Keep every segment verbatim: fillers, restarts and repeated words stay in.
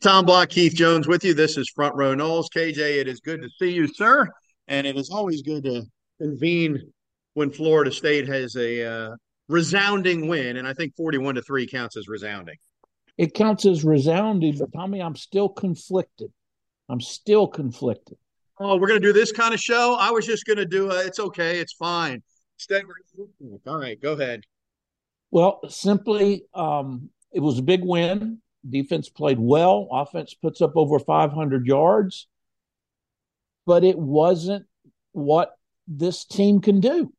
Tom Block, Keith Jones with you. This is Front Row Noles. K J, it is good to see you, sir. And it is always good to convene when Florida State has a uh, resounding win. And I think forty-one to three counts as resounding. It counts as resounding, but Tommy, I'm still conflicted. I'm still conflicted. Oh, we're going to do this kind of show? I was just going to do a, it's okay, it's fine. Instead, we're all right, go ahead. Well, simply, um, it was a big win. Defense played well. Offense puts up over five hundred yards. But it wasn't what this team can do.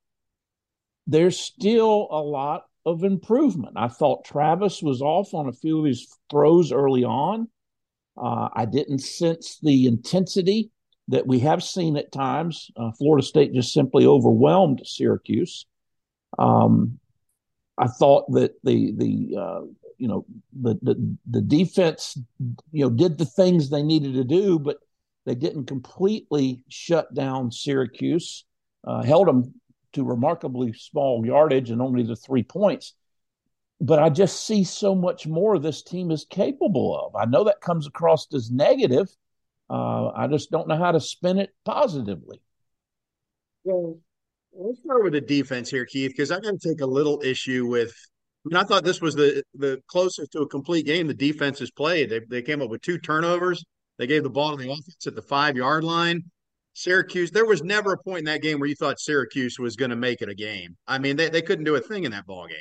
There's still a lot of improvement. I thought Travis was off on a few of his throws early on. Uh, I didn't sense the intensity that we have seen at times. Uh, Florida State just simply overwhelmed Syracuse. Um, I thought that the the uh, you know the, the the defense you know did the things they needed to do, but they didn't completely shut down Syracuse. Uh, held them to remarkably small yardage and only the three points. But I just see so much more this team is capable of. I know that comes across as negative. Uh, I just don't know how to spin it positively. Well, let's start with the defense here, Keith, because I got to take a little issue with – I mean, I thought this was the, the closest to a complete game the defense has played. They, they came up with two turnovers. They gave the ball to the offense at the five-yard line. Syracuse – there was never a point in that game where you thought Syracuse was going to make it a game. I mean, they, they couldn't do a thing in that ball game.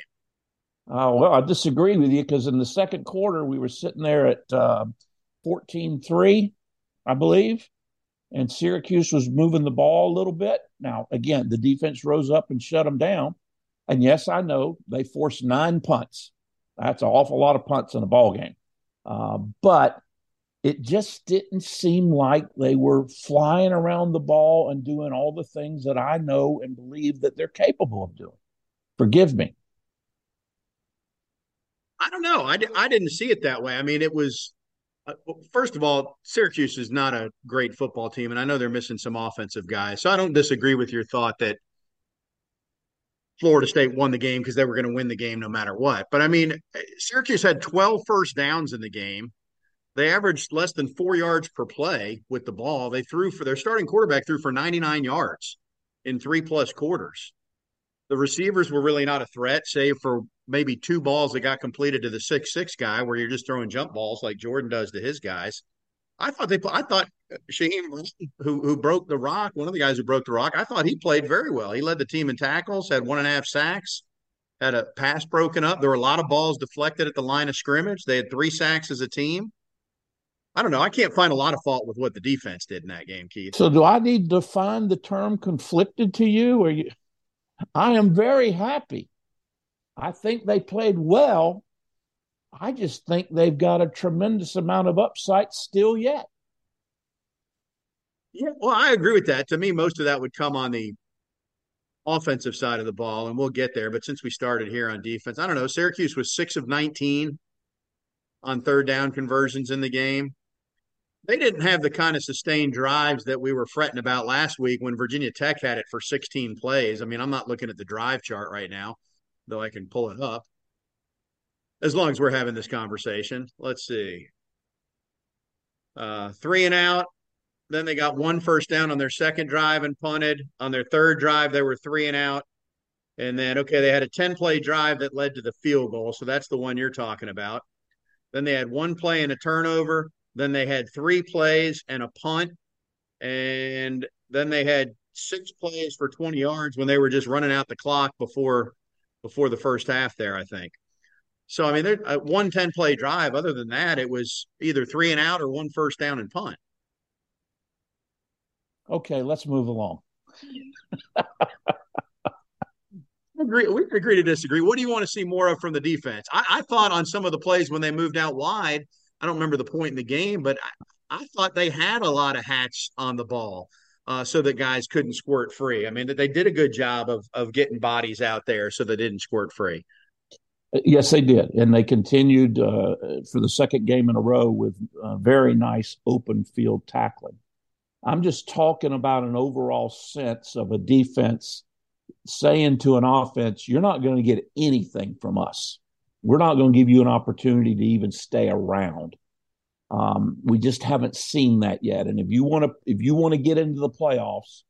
Oh, well, I disagree with you because in the second quarter we were sitting there at uh, fourteen three, I believe, and Syracuse was moving the ball a little bit. Now, again, the defense rose up and shut them down. And, yes, I know they forced nine punts. That's an awful lot of punts in a ball game. Uh, but it just didn't seem like they were flying around the ball and doing all the things that I know and believe that they're capable of doing. Forgive me. I don't know. I, I didn't see it that way. I mean, it was uh, – first of all, Syracuse is not a great football team, and I know they're missing some offensive guys. So I don't disagree with your thought that Florida State won the game because they were going to win the game no matter what. But, I mean, Syracuse had twelve first downs in the game. They averaged less than four yards per play with the ball. They threw for – their starting quarterback threw for ninety-nine yards in three-plus quarters. The receivers were really not a threat, save for – maybe two balls that got completed to the six six guy where you're just throwing jump balls like Jordan does to his guys. I thought they – I thought Shaheen, who, who broke the rock, one of the guys who broke the rock, I thought he played very well. He led the team in tackles, had one and a half sacks, had a pass broken up. There were a lot of balls deflected at the line of scrimmage. They had three sacks as a team. I don't know. I can't find a lot of fault with what the defense did in that game, Keith. So do I need to find the term conflicted to you? Or you? I am very happy. I think they played well. I just think they've got a tremendous amount of upside still yet. Yeah, well, I agree with that. To me, most of that would come on the offensive side of the ball, and we'll get there. But since we started here on defense, I don't know. Syracuse was six of nineteen on third down conversions in the game. They didn't have the kind of sustained drives that we were fretting about last week when Virginia Tech had it for sixteen plays. I mean, I'm not looking at the drive chart right now, though I can pull it up. As long as we're having this conversation, let's see. Uh, three and out. Then they got one first down on their second drive and punted. On their third drive, they were three and out. And then, okay, they had a ten-play drive that led to the field goal, so that's the one you're talking about. Then they had one play and a turnover. Then they had three plays and a punt. And then they had six plays for twenty yards when they were just running out the clock before – before the first half there, I think. So, I mean, they're uh, one ten-play drive. Other than that, it was either three and out or one first down and punt. Okay, let's move along. agree, we agree to disagree. What do you want to see more of from the defense? I, I thought on some of the plays when they moved out wide, I don't remember the point in the game, but I, I thought they had a lot of hats on the ball. Uh, so that guys couldn't squirt free. I mean, they did a good job of of getting bodies out there so they didn't squirt free. Yes, they did. And they continued uh, for the second game in a row with uh, very nice open field tackling. I'm just talking about an overall sense of a defense saying to an offense, you're not going to get anything from us. We're not going to give you an opportunity to even stay around. Um, we just haven't seen that yet. And if you want to, if you want to get into the playoffs,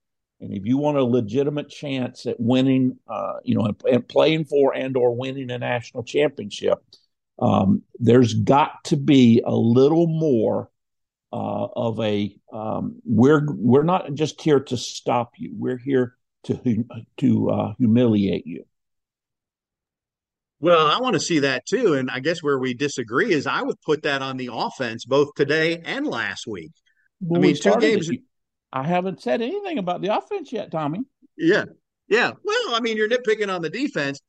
and if you want a legitimate chance at winning, uh, you know, and, and playing for and or winning a national championship, um, there's got to be a little more uh, of a um, we're we're not just here to stop you. We're here to to uh, humiliate you. Well, I want to see that too. And I guess where we disagree is I would put that on the offense both today and last week. Well, I mean, we two games. It. I haven't said anything about the offense yet, Tommy. Yeah. Yeah. Well, I mean, you're nitpicking on the defense.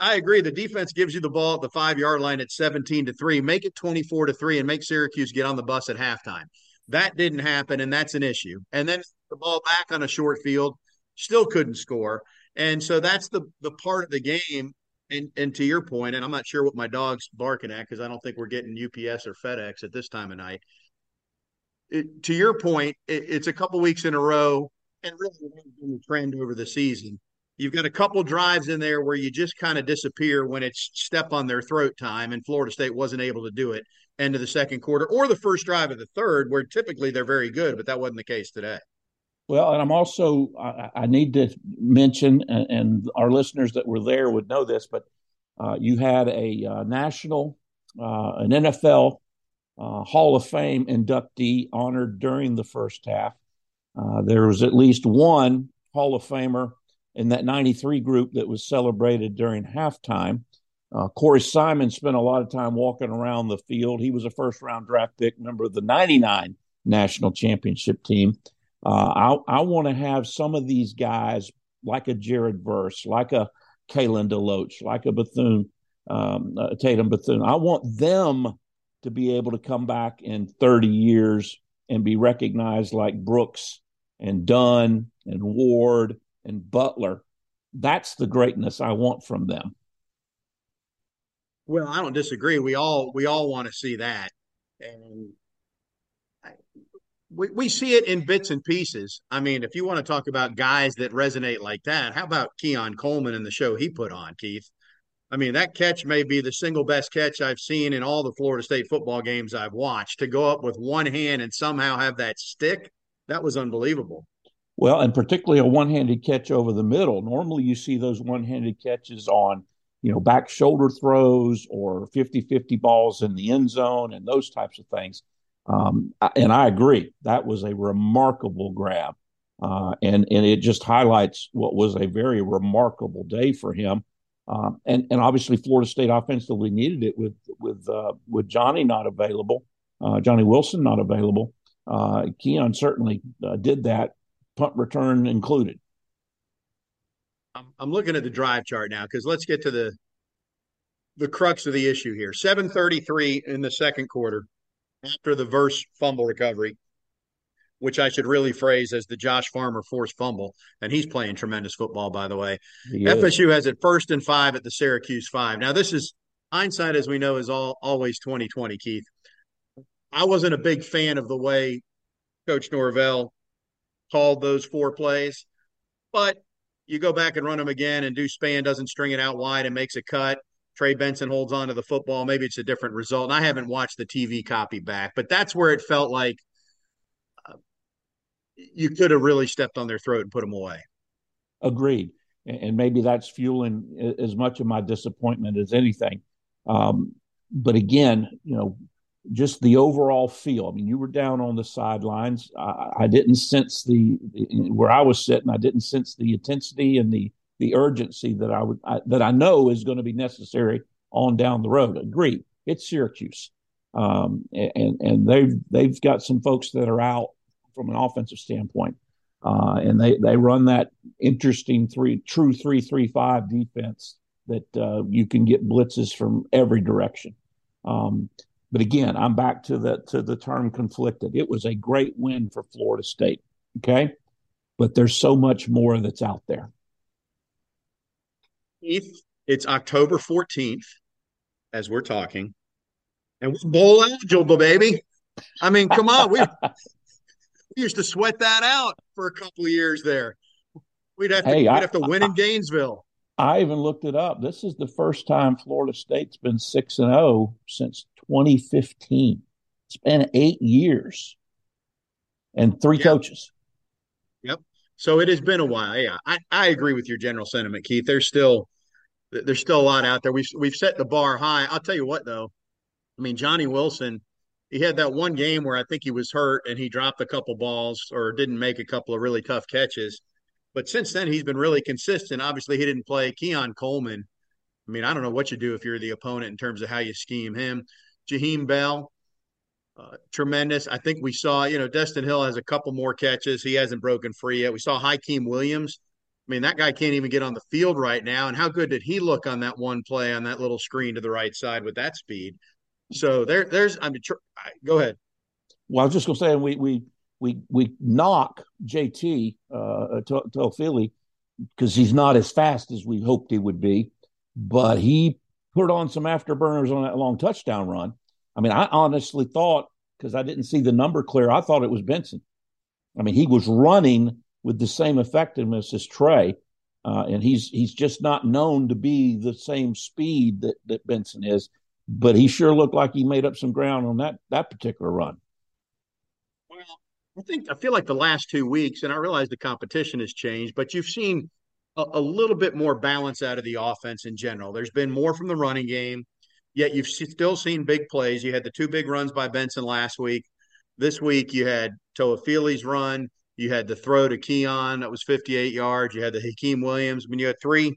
I agree. The defense gives you the ball at the five-yard line at seventeen to three. Make it twenty-four to three and make Syracuse get on the bus at halftime. That didn't happen, and that's an issue. And then the ball back on a short field, still couldn't score. And so that's the, the part of the game. And and to your point, and I'm not sure what my dog's barking at because I don't think we're getting U P S or FedEx at this time of night. It, to your point, it, it's a couple weeks in a row, and really the trend over the season. You've got a couple drives in there where you just kind of disappear when it's step on their throat time, and Florida State wasn't able to do it end of the second quarter or the first drive of the third, where typically they're very good, but that wasn't the case today. Well, and I'm also I, I need to mention, and, and our listeners that were there would know this, but uh, you had a uh, national, uh, an N F L uh, Hall of Fame inductee honored during the first half. Uh, there was at least one Hall of Famer in that ninety-three group that was celebrated during halftime. Uh, Corey Simon spent a lot of time walking around the field. He was a first-round draft pick, member of the ninety-nine national championship team. Uh, I, I want to have some of these guys like a Jared Verse, like a Kalen DeLoach, like a Bethune, um, uh, Tatum Bethune. I want them to be able to come back in thirty years and be recognized like Brooks and Dunn and Ward and Butler. That's the greatness I want from them. Well, I don't disagree. We all we all want to see that. And We we see it in bits and pieces. I mean, if you want to talk about guys that resonate like that, how about Keon Coleman and the show he put on, Keith? I mean, that catch may be the single best catch I've seen in all the Florida State football games I've watched. To go up with one hand and somehow have that stick, that was unbelievable. Well, and particularly a one-handed catch over the middle. Normally you see those one-handed catches on, you know, back shoulder throws or fifty-fifty balls in the end zone and those types of things. Um, and I agree, that was a remarkable grab. Uh, and, and it just highlights what was a very remarkable day for him. Um, and, and obviously Florida State offensively needed it with, with, uh, with Johnny not available, uh, Johnny Wilson not available. Uh, Keon certainly uh, did that, punt return included. I'm, I'm looking at the drive chart now, because let's get to the, the crux of the issue here. seven thirty-three in the second quarter. After the Verse fumble recovery, which I should really phrase as the Josh Farmer forced fumble, and he's playing tremendous football, by the way. Yes. F S U has it first and five at the Syracuse five. Now, this is hindsight, as we know, is all always twenty twenty, Keith. I wasn't a big fan of the way Coach Norvell called those four plays, but you go back and run them again, and Deuce Spann doesn't string it out wide and makes a cut. Trey Benson holds on to the football. Maybe it's a different result. And I haven't watched the T V copy back, but that's where it felt like uh, you could have really stepped on their throat and put them away. Agreed. And maybe that's fueling as much of my disappointment as anything. Um, but again, you know, just the overall feel. I mean, you were down on the sidelines. I, I didn't sense the, where I was sitting, I didn't sense the intensity and the, the urgency that I would I, that I know is going to be necessary on down the road. Agreed. It's Syracuse, um, and and they've they've got some folks that are out from an offensive standpoint, uh, and they, they run that interesting three true three three five defense that uh, you can get blitzes from every direction. Um, but again, I'm back to the to the term conflicted. It was a great win for Florida State. Okay, but there's so much more that's out there. It's October fourteenth as we're talking, and we're bowl eligible, baby. I mean, come on. We, we used to sweat that out for a couple of years there. We'd have to, hey, we'd I, have to win I, in Gainesville. I even looked it up. This is the first time Florida State's been six and oh since twenty fifteen. It's been eight years and three yep. coaches. Yep. So it has been a while. Yeah, I, I agree with your general sentiment, Keith. There's still there's still a lot out there. We've we've set the bar high. I'll tell you what, though. I mean, Johnny Wilson, he had that one game where I think he was hurt and he dropped a couple balls or didn't make a couple of really tough catches. But since then, he's been really consistent. Obviously, he didn't play Keon Coleman. I mean, I don't know what you do if you're the opponent in terms of how you scheme him. Jaheim Bell, uh, tremendous. I think we saw, you know, Destin Hill has a couple more catches. He hasn't broken free yet. We saw Hakeem Williams. I mean, that guy can't even get on the field right now. And how good did he look on that one play on that little screen to the right side with that speed? So there, there's – I mean, tr- go ahead. Well, I was just going to say we we we we knock J T uh, Toffili because he's not as fast as we hoped he would be. But he put on some afterburners on that long touchdown run. I mean, I honestly thought, because I didn't see the number clear, I thought it was Benson. I mean, he was running with the same effectiveness as Trey, uh, and he's he's just not known to be the same speed that, that Benson is. But he sure looked like he made up some ground on that that particular run. Well, I think I feel like the last two weeks, and I realize the competition has changed, but you've seen – a little bit more balance out of the offense in general. There's been more from the running game, yet you've still seen big plays. You had the two big runs by Benson last week. This week you had Toafili's run. You had the throw to Keon. That was fifty-eight yards. You had the Hakeem Williams. I mean, you had three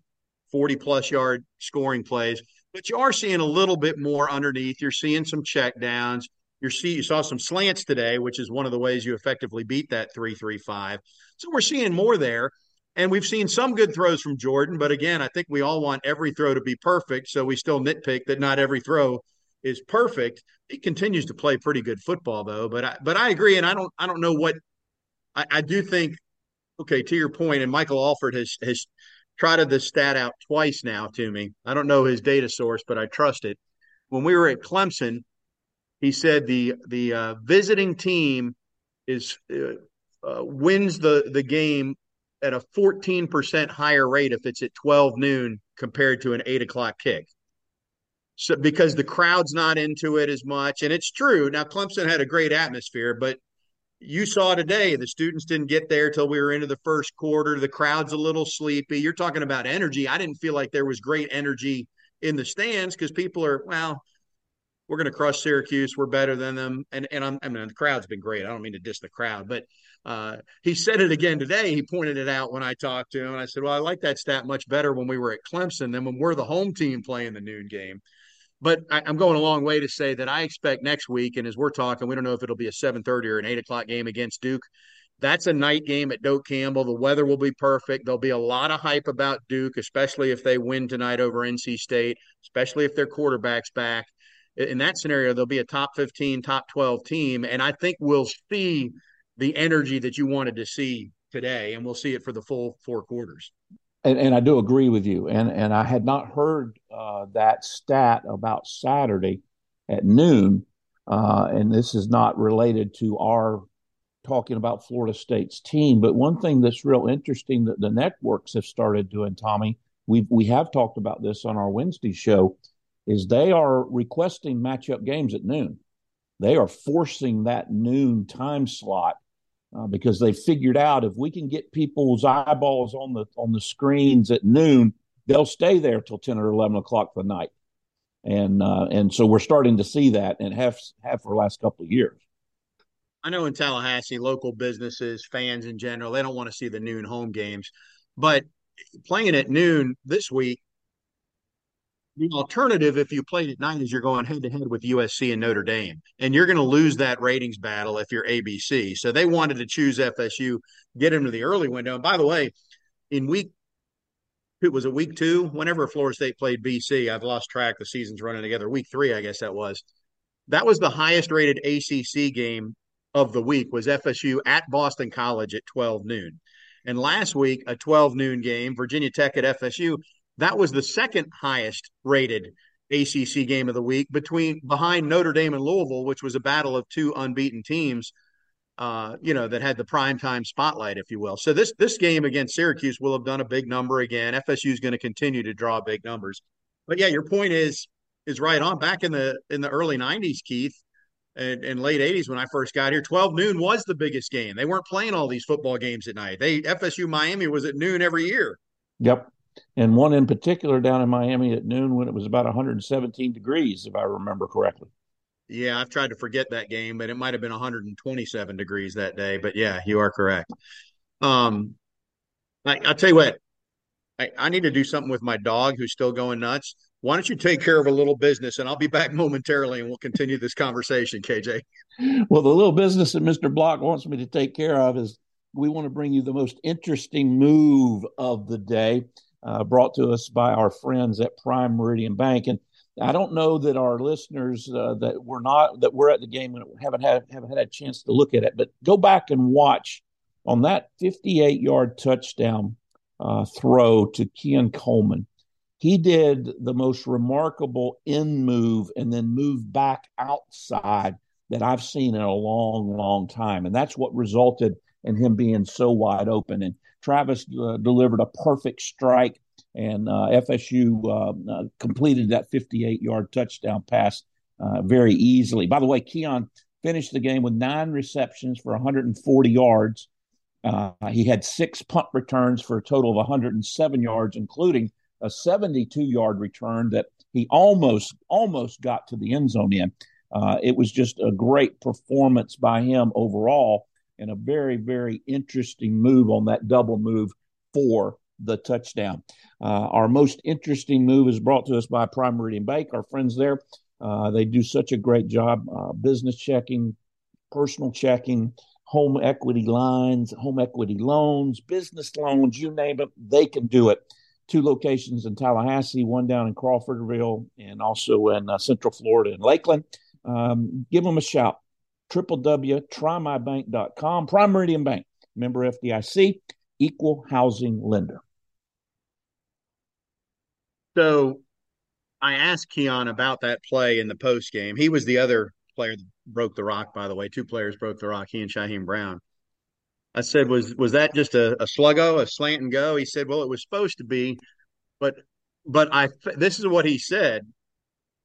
forty-plus-yard scoring plays. But you are seeing a little bit more underneath. You're seeing some checkdowns. You're see, you saw some slants today, which is one of the ways you effectively beat that three three five. So we're seeing more there. And we've seen some good throws from Jordan, but again, I think we all want every throw to be perfect, so we still nitpick that not every throw is perfect. He continues to play pretty good football, though. But I, but I agree, and I don't I don't know what I, I do think. Okay, to your point, and Michael Alford has has trotted this stat out twice now to me. I don't know his data source, but I trust it. When we were at Clemson, he said the the uh, visiting team is uh, uh, wins the the game at a fourteen percent higher rate if it's at twelve noon compared to an eight o'clock kick. So because the crowd's not into it as much, and it's true. Now, Clemson had a great atmosphere, but you saw today the students didn't get there till we were into the first quarter. The crowd's a little sleepy. You're talking about energy. I didn't feel like there was great energy in the stands because people are, well, we're going to crush Syracuse. We're better than them. And and I'm, I mean, the crowd's been great. I don't mean to diss the crowd, but uh, he said it again today. He pointed it out when I talked to him. And I said, well, I like that stat much better when we were at Clemson than when we're the home team playing the noon game. But I, I'm going a long way to say that I expect next week, and as we're talking, we don't know if it'll be a seven thirty or an eight o'clock game against Duke. That's a night game at Doak Campbell. The weather will be perfect. There'll be a lot of hype about Duke, especially if they win tonight over N C State, especially if their quarterback's back. In that scenario, there'll be a top fifteen, top twelve team, and I think we'll see the energy that you wanted to see today, and we'll see it for the full four quarters. And, and I do agree with you, and and I had not heard uh, that stat about Saturday at noon, uh, and this is not related to our talking about Florida State's team, but one thing that's real interesting that the networks have started doing, Tommy, we've, we have talked about this on our Wednesday show, is they are requesting matchup games at noon. They are forcing that noon time slot uh, because they figured out if we can get people's eyeballs on the on the screens at noon, they'll stay there till ten or eleven o'clock the night. And uh, and so we're starting to see that and have, have for the last couple of years. I know in Tallahassee, local businesses, fans in general, they don't want to see the noon home games. But playing at noon this week, the alternative, if you played at night, is you're going head-to-head with U S C and Notre Dame, and you're going to lose that ratings battle if you're A B C. So they wanted to choose F S U, get into the early window. And by the way, in week – it was a week two, whenever Florida State played B C, I've lost track. The season's running together. Week three, I guess that was. That was the highest-rated A C C game of the week was F S U at Boston College at twelve noon. And last week, a twelve noon game, Virginia Tech at F S U – that was the second highest rated A C C game of the week between behind Notre Dame and Louisville, which was a battle of two unbeaten teams, uh, you know, that had the primetime spotlight, if you will. So this this game against Syracuse will have done a big number again. F S U is going to continue to draw big numbers. But, yeah, your point is is right on. Back in the in the early nineties, Keith, in, in late eighties when I first got here, twelve noon was the biggest game. They weren't playing all these football games at night. They F S U Miami was at noon every year. Yep. And one in particular down in Miami at noon when it was about one hundred seventeen degrees, if I remember correctly. Yeah, I've tried to forget that game, but it might have been one hundred twenty-seven degrees that day. But, yeah, you are correct. Um, I, I'll tell you what. I, I need to do something with my dog who's still going nuts. Why don't you take care of a little business, and I'll be back momentarily, and we'll continue this conversation, K J. Well, the little business that Mister Block wants me to take care of is we want to bring you the most interesting move of the day, uh, brought to us by our friends at Prime Meridian Bank. And I don't know that our listeners uh, that were not that were at the game and haven't had haven't had a chance to look at it, but go back and watch on that fifty-eight yard touchdown uh, throw to Keon Coleman. He did the most remarkable in move and then move back outside that I've seen in a long, long time. And that's what resulted in him being so wide open. And Travis uh, delivered a perfect strike, and uh, F S U uh, uh, completed that fifty-eight yard touchdown pass uh, very easily. By the way, Keon finished the game with nine receptions for one hundred forty yards. Uh, he had six punt returns for a total of one hundred seven yards, including a seventy-two yard return that he almost, almost got to the end zone in. Uh, it was just a great performance by him overall and a very, very interesting move on that double move for the touchdown. Uh, our most interesting move is brought to us by Prime Meridian Bank. Our friends there, uh, they do such a great job, uh, business checking, personal checking, home equity lines, home equity loans, business loans, you name it, they can do it. Two locations in Tallahassee, one down in Crawfordville, and also in uh, Central Florida in Lakeland. Um, give them a shout, w w w dot try my bank dot com, Prime Meridian Bank, member F D I C, equal housing lender. So I asked Keon about that play in the post game. He was the other player that broke the rock, by the way. Two players broke the rock, he and Shaheem Brown. I said, was was that just a, a sluggo, a slant and go? He said, well, it was supposed to be, but but I this is what he said.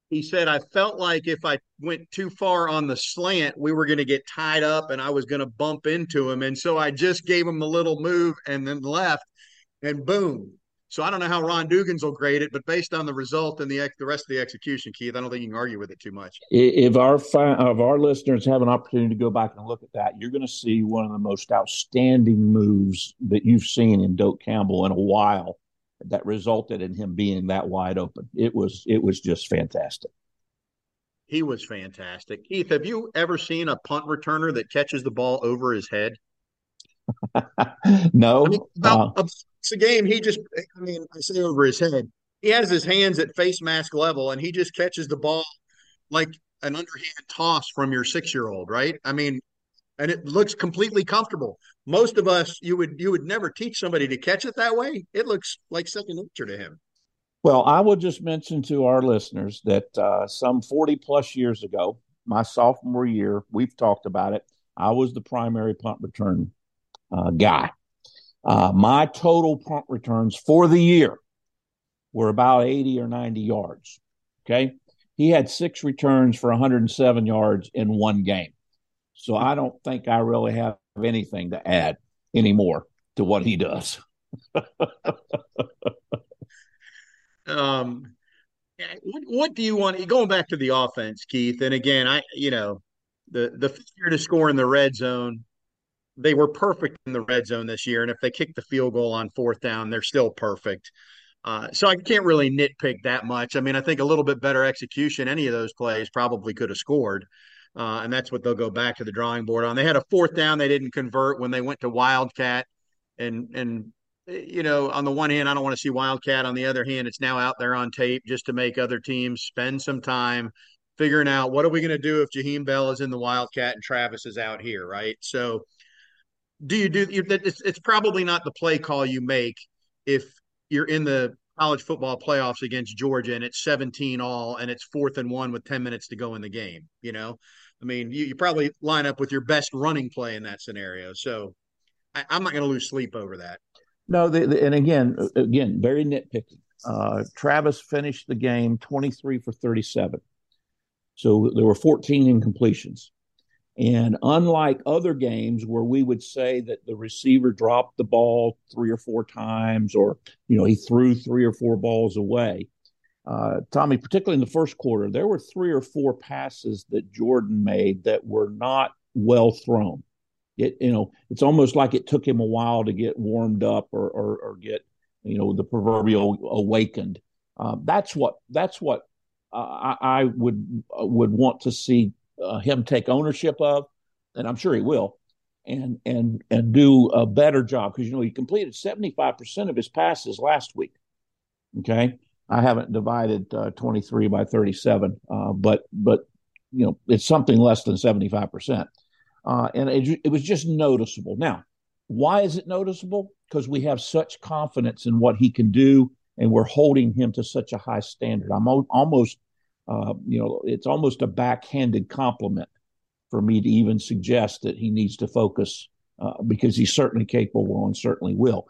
He said, I felt like if I went too far on the slant, we were going to get tied up and I was going to bump into him. And so I just gave him a little move and then left, and boom. So I don't know how Ron Dugans will grade it, but based on the result and the the rest of the execution, Keith, I don't think you can argue with it too much. If our if our listeners have an opportunity to go back and look at that, you're going to see one of the most outstanding moves that you've seen in Doak Campbell in a while that resulted in him being that wide open. It was it was just fantastic. He was fantastic. Keith, have you ever seen a punt returner that catches the ball over his head? No. I mean, about, uh, it's a game. He just, I mean, I say over his head. He has his hands at face mask level, and he just catches the ball like an underhand toss from your six-year-old, right? I mean, and it looks completely comfortable. Most of us, you would you would never teach somebody to catch it that way. It looks like second nature to him. Well, I will just mention to our listeners that uh, some forty plus years ago, my sophomore year, we've talked about it. I was the primary punt return Uh, guy. Uh, my total punt returns for the year were about eighty or ninety yards. Okay. He had six returns for one hundred seven yards in one game. So I don't think I really have anything to add anymore to what he does. um, what, what do you want? Going back to the offense, Keith. And again, I, you know, the, the failure to score in the red zone. They were perfect in the red zone this year, and if they kick the field goal on fourth down, they're still perfect. Uh, so I can't really nitpick that much. I mean, I think a little bit better execution, any of those plays probably could have scored, uh, and that's what they'll go back to the drawing board on. They had a fourth down they didn't convert when they went to Wildcat, and, and you know, on the one hand, I don't want to see Wildcat. On the other hand, it's now out there on tape just to make other teams spend some time figuring out what are we going to do if Jaheim Bell is in the Wildcat and Travis is out here, right? So – Do you do – it's, it's probably not the play call you make if you're in the college football playoffs against Georgia and it's seventeen all and it's fourth and one with ten minutes to go in the game, you know? I mean, you, you probably line up with your best running play in that scenario. So I, I'm not going to lose sleep over that. No, the, the, and again, again, very nitpicky. Uh, Travis finished the game twenty-three for thirty-seven. So there were fourteen incompletions. And unlike other games where we would say that the receiver dropped the ball three or four times, or, you know, he threw three or four balls away, uh, Tommy, particularly in the first quarter, there were three or four passes that Jordan made that were not well thrown. It, you know, it's almost like it took him a while to get warmed up, or, or, or get, you know, the proverbial awakened. Uh, that's what, that's what uh, I, I would, uh, would want to see Uh, him take ownership of, and I'm sure he will, and and and do a better job, because, you know, he completed seventy-five percent of his passes last week. Okay, I haven't divided uh, twenty-three by thirty-seven, uh, but but you know, it's something less than seventy-five percent, uh, and it, it was just noticeable. Now, why is it noticeable? Because we have such confidence in what he can do, and we're holding him to such a high standard. I'm o- almost. Uh, you know, it's almost a backhanded compliment for me to even suggest that he needs to focus, uh, because he's certainly capable and certainly will.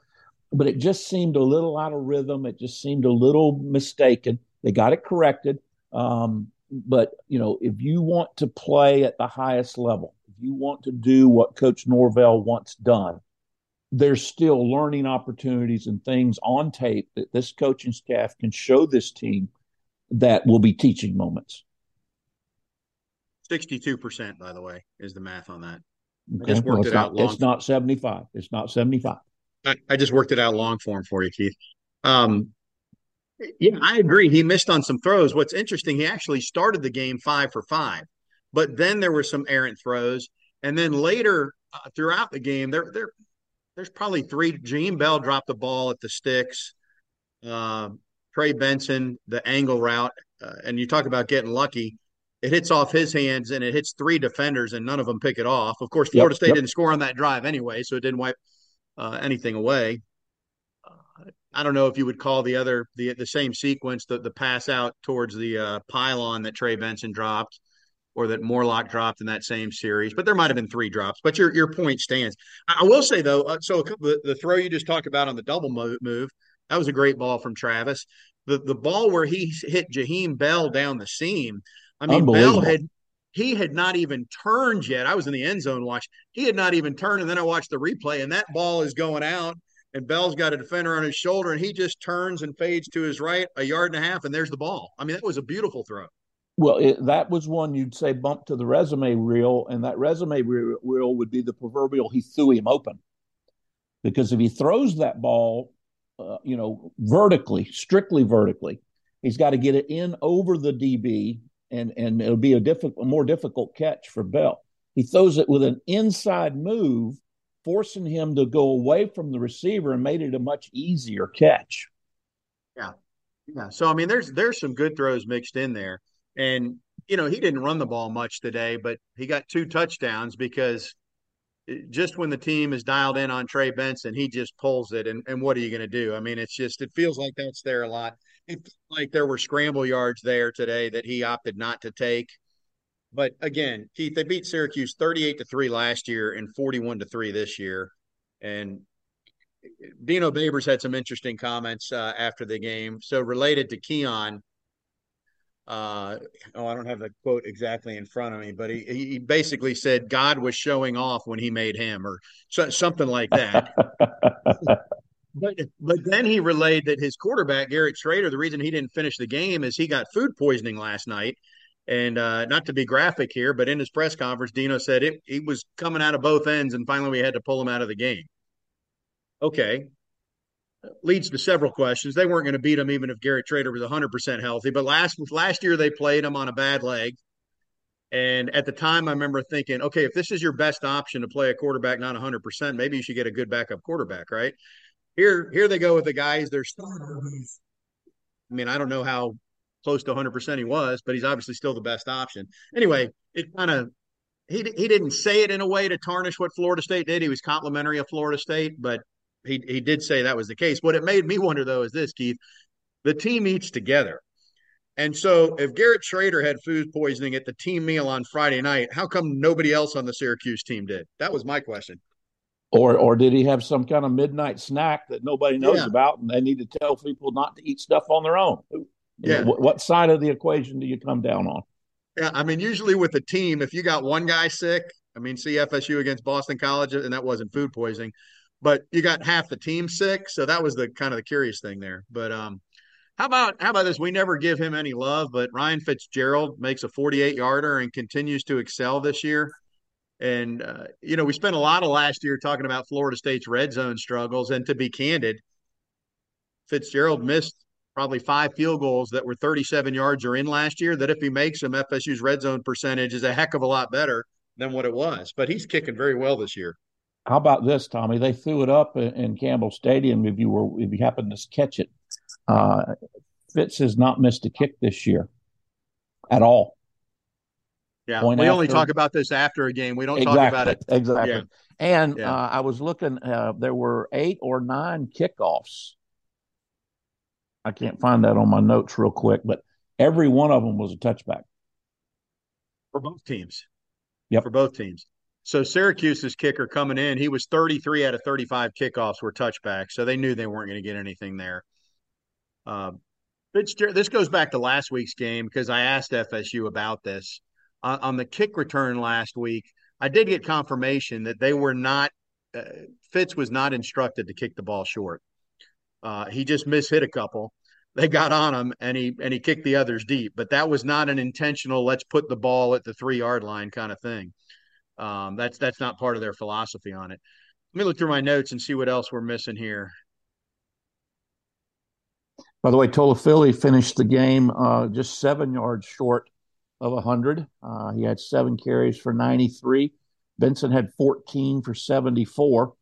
But it just seemed a little out of rhythm. It just seemed a little mistaken. They got it corrected. Um, but, you know, if you want to play at the highest level, if you want to do what Coach Norvell wants done, there's still learning opportunities and things on tape that this coaching staff can show this team that will be teaching moments. sixty-two percent, by the way, is the math on that. Okay. I just worked well, it not, out long. It's not seventy-five. It's not seventy-five. I, I just worked it out long form for you, Keith. Um, yeah, I agree. He missed on some throws. What's interesting, he actually started the game five for five, but then there were some errant throws. And then later uh, throughout the game, there, there, there's probably three. Jaheim Bell dropped the ball at the sticks. Um, uh, Trey Benson, the angle route, uh, and you talk about getting lucky. It hits off his hands, and it hits three defenders, and none of them pick it off. Of course, Florida yep, State yep. didn't score on that drive anyway, so it didn't wipe uh, anything away. Uh, I don't know if you would call the other the the same sequence, the, the pass out towards the uh, pylon that Trey Benson dropped, or that Morlock dropped in that same series, but there might have been three drops. But your your point stands. I, I will say, though, uh, so the, the throw you just talked about on the double move, that was a great ball from Travis. The the ball where he hit Jaheim Bell down the seam. I mean, Bell had he had not even turned yet. I was in the end zone watch. He had not even turned, and then I watched the replay, and that ball is going out, and Bell's got a defender on his shoulder, and he just turns and fades to his right a yard and a half, and there's the ball. I mean, that was a beautiful throw. Well, it, that was one you'd say bumped to the resume reel, and that resume reel, reel would be the proverbial he threw him open. Because if he throws that ball – Uh, you know, vertically, strictly vertically, he's got to get it in over the D B, and and it'll be a difficult, a more difficult catch for Bell. He throws it with an inside move, forcing him to go away from the receiver, and made it a much easier catch. Yeah, yeah. So I mean, there's there's some good throws mixed in there, and you know, he didn't run the ball much today, but he got two touchdowns because. Just when the team is dialed in on Trey Benson, he just pulls it. And, and what are you going to do? I mean, it's just, it feels like that's there a lot. It feels like there were scramble yards there today that he opted not to take. But again, Keith, they beat Syracuse thirty-eight to three last year and forty-one to three this year. And Dino Babers had some interesting comments uh, after the game. So related to Keon, Uh, oh, I don't have the quote exactly in front of me, but he, he basically said God was showing off when he made him, or so, something like that. but but then he relayed that his quarterback, Garrett Schrader, the reason he didn't finish the game is he got food poisoning last night. And uh, not to be graphic here, but in his press conference, Dino said it, it was coming out of both ends, and finally we had to pull him out of the game. Okay. Leads to several questions. They weren't going to beat him even if Garrett Schrader was one hundred percent healthy. But last last year they played him on a bad leg. And at the time I remember thinking, okay, if this is your best option to play a quarterback not one hundred percent, maybe you should get a good backup quarterback, right? Here here they go with the guys. They're starter. I mean, I don't know how close to one hundred percent he was, but he's obviously still the best option. Anyway, it kind of – he he didn't say it in a way to tarnish what Florida State did. He was complimentary of Florida State, but – He he did say that was the case. What it made me wonder, though, is this, Keith. The team eats together. And so if Garrett Schrader had food poisoning at the team meal on Friday night, how come nobody else on the Syracuse team did? That was my question. Or or did he have some kind of midnight snack that nobody knows yeah. about, and they need to tell people not to eat stuff on their own? Yeah. What, what side of the equation do you come down on? Yeah, I mean, usually with a team, if you got one guy sick, I mean, see F S U against Boston College, and that wasn't food poisoning, but you got half the team sick. So that was the kind of the curious thing there. But um, how about how about this? We never give him any love, but Ryan Fitzgerald makes a forty-eight yarder and continues to excel this year. And, uh, you know, we spent a lot of last year talking about Florida State's red zone struggles. And to be candid, Fitzgerald missed probably five field goals that were thirty-seven yards or in last year, that if he makes them, F S U's red zone percentage is a heck of a lot better than what it was. But he's kicking very well this year. How about this, Tommy? They threw it up in Campbell Stadium if you were if you happened to catch it. Uh, Fitz has not missed a kick this year at all. Yeah, Point we after. only talk about this after a game. We don't exactly. talk about it. Exactly. Yeah. And yeah. Uh, I was looking, uh, there were eight or nine kickoffs. I can't find that on my notes real quick, but every one of them was a touchback. For both teams. Yep. For both teams. So Syracuse's kicker coming in, he was thirty-three out of thirty-five kickoffs were touchbacks, so they knew they weren't going to get anything there. Uh, Fitzgerald, this goes back to last week's game because I asked F S U about this. Uh, on the kick return last week, I did get confirmation that they were not uh, – Fitz was not instructed to kick the ball short. Uh, he just mishit a couple. They got on him, and he and he kicked the others deep. But that was not an intentional let's put the ball at the three-yard line kind of thing. Um, that's that's not part of their philosophy on it. Let me look through my notes and see what else we're missing here. By the way, Tolephilly finished the game uh, just seven yards short of one hundred. Uh, he had seven carries for ninety-three. Benson had fourteen for seventy-four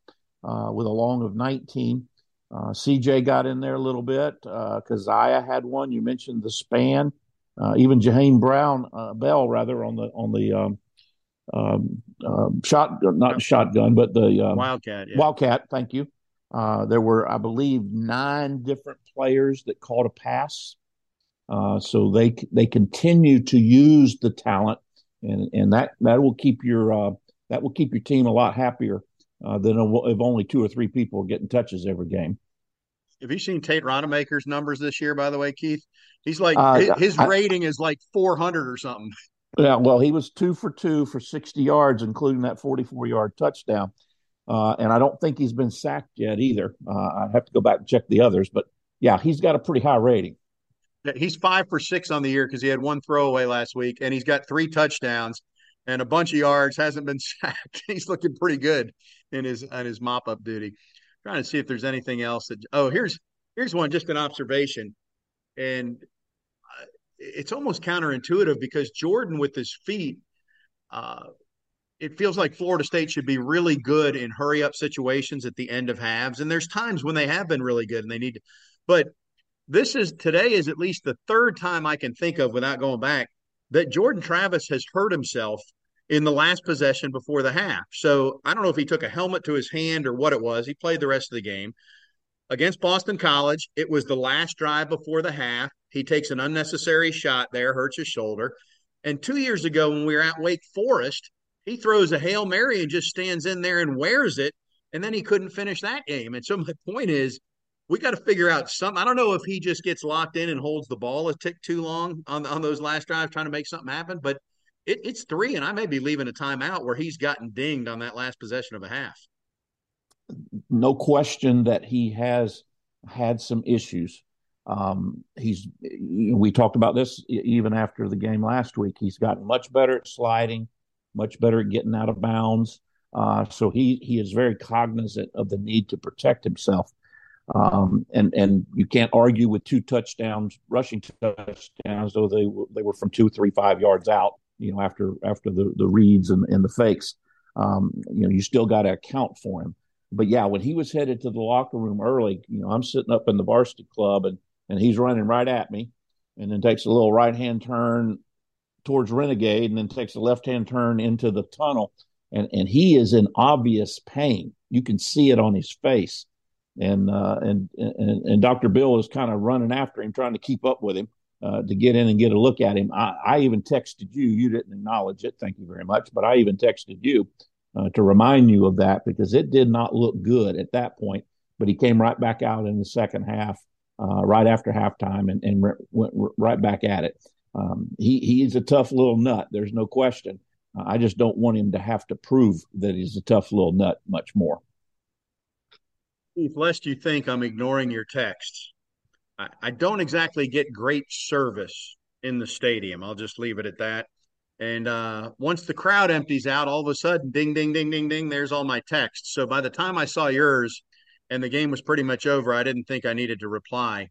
uh, with a long of nineteen. Uh, C J got in there a little bit. Uh, Keziah had one. You mentioned the span. Uh, even Jaheim Brown uh, Bell, rather on the on the um, um, um, shot, not shotgun, but the um, Wildcat. Yeah. Wildcat. Thank you. Uh, there were, I believe, nine different players that caught a pass. Uh, so they they continue to use the talent, and and that, that will keep your uh, that will keep your team a lot happier. Uh, then if only two or three people are getting touches every game. Have you seen Tate Rodemaker's numbers this year, by the way, Keith? He's like uh, – his I, rating is like four hundred or something. Yeah, well, he was two for two for sixty yards, including that forty-four-yard touchdown. Uh, and I don't think he's been sacked yet either. Uh, I have to go back and check the others. But, yeah, he's got a pretty high rating. He's five for six on the year because he had one throwaway last week, and he's got three touchdowns and a bunch of yards, hasn't been sacked. He's looking pretty good in his on his mop-up duty. I'm trying to see if there's anything else that oh here's here's one, just an observation, and it's almost counterintuitive because Jordan with his feet, uh, it feels like Florida State should be really good in hurry-up situations at the end of halves, and there's times when they have been really good and they need to, but this is today is at least the third time I can think of without going back that Jordan Travis has hurt himself in the last possession before the half. So I don't know if he took a helmet to his hand or what it was. He played the rest of the game. Against Boston College, it was the last drive before the half. He takes an unnecessary shot there, hurts his shoulder. And two years ago when we were at Wake Forest, he throws a Hail Mary and just stands in there and wears it, and then he couldn't finish that game. And so my point is we got to figure out something. I don't know if he just gets locked in and holds the ball a tick too long on, on those last drives trying to make something happen, but It, it's three, and I may be leaving a timeout where he's gotten dinged on that last possession of a half. No question that he has had some issues. Um, he's we talked about this even after the game last week. He's gotten much better at sliding, much better at getting out of bounds. Uh, so he he is very cognizant of the need to protect himself. Um, and and you can't argue with two touchdowns, rushing touchdowns, though they they were from two, three, five yards out. You know, after after the, the reads and, and the fakes, um, you know, you still got to account for him. But, yeah, when he was headed to the locker room early, you know, I'm sitting up in the varsity club and, and he's running right at me and then takes a little right-hand turn towards Renegade and then takes a left-hand turn into the tunnel. And, and he is in obvious pain. You can see it on his face. And, uh, and, and, and Doctor Bill is kind of running after him, trying to keep up with him. Uh, to get in and get a look at him. I, I even texted you. You didn't acknowledge it. Thank you very much. But I even texted you uh, to remind you of that because it did not look good at that point. But he came right back out in the second half, uh, right after halftime, and, and re- went re- right back at it. um, he he's a tough little nut. There's no question. Uh, I just don't want him to have to prove that he's a tough little nut much more. Keith, lest you think I'm ignoring your text, I, I don't exactly get great service in the stadium. I'll just leave it at that. And uh, once the crowd empties out, all of a sudden, ding, ding, ding, ding, ding, there's all my texts. So by the time I saw yours and the game was pretty much over, I didn't think I needed to reply.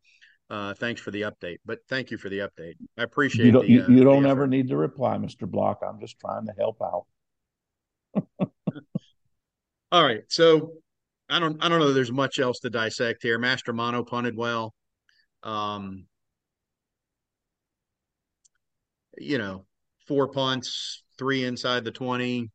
Uh, thanks for the update. But thank you for the update. I appreciate it. You don't, the, uh, you, you don't ever need to reply, Mister Block. I'm just trying to help out. All right. So I don't I don't know there's much else to dissect here. Master Mono punted well. Um, you know. Four punts, three inside the twenty.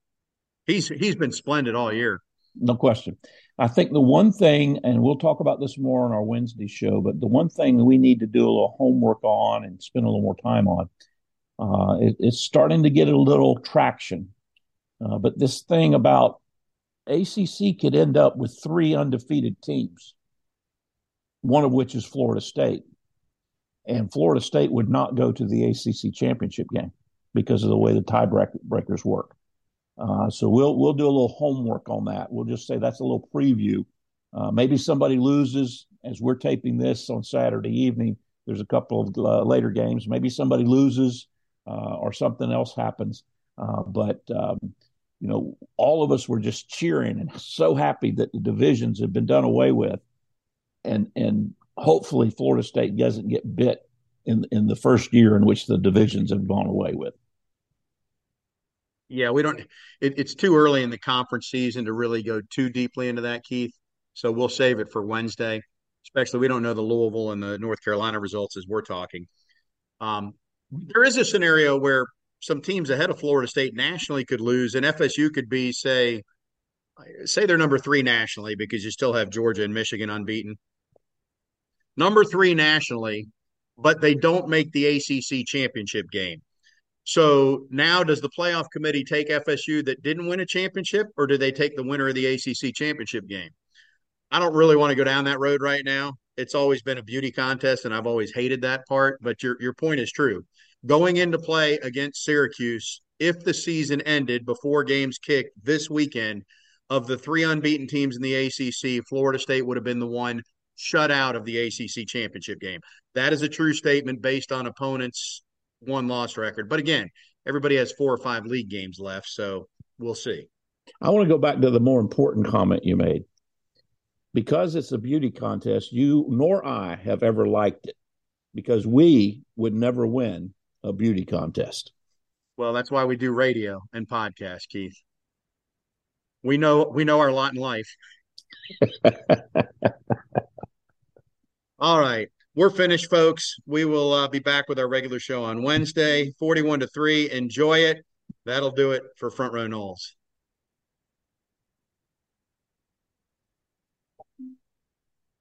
He's he's been splendid all year. No question. I think the one thing, and we'll talk about this more on our Wednesday show, but the one thing that we need to do a little homework on and spend a little more time on, uh, it, it's starting to get a little traction. Uh, but this thing about A C C could end up with three undefeated teams, one of which is Florida State. And Florida State would not go to the A C C championship game because of the way the tiebreakers work. Uh, so we'll we'll do a little homework on that. We'll just say that's a little preview. Uh, maybe somebody loses as we're taping this on Saturday evening. There's a couple of uh, later games. Maybe somebody loses uh, or something else happens. Uh, but, um, you know, all of us were just cheering and so happy that the divisions have been done away with. And and hopefully Florida State doesn't get bit in in the first year in which the divisions have gone away with. Yeah, we don't it, – it's too early in the conference season to really go too deeply into that, Keith. So we'll save it for Wednesday, especially we don't know the Louisville and the North Carolina results as we're talking. Um, there is a scenario where some teams ahead of Florida State nationally could lose, and F S U could be, say, say they're number three nationally because you still have Georgia and Michigan unbeaten. Number three nationally, but they don't make the A C C championship game. So now does the playoff committee take F S U that didn't win a championship, or do they take the winner of the A C C championship game? I don't really want to go down that road right now. It's always been a beauty contest, and I've always hated that part, but your your point is true. Going into play against Syracuse, if the season ended before games kicked this weekend, of the three unbeaten teams in the A C C, Florida State would have been the one shut out of the A C C championship game. That is a true statement based on opponents' one-loss record. But, again, everybody has four or five league games left, so we'll see. I want to go back to the more important comment you made. Because it's a beauty contest, you nor I have ever liked it because we would never win a beauty contest. Well, that's why we do radio and podcasts, Keith. We know we know our lot in life. All right. We're finished, folks. We will uh, be back with our regular show on Wednesday, forty-one to three. Enjoy it. That'll do it for Front Row Noles.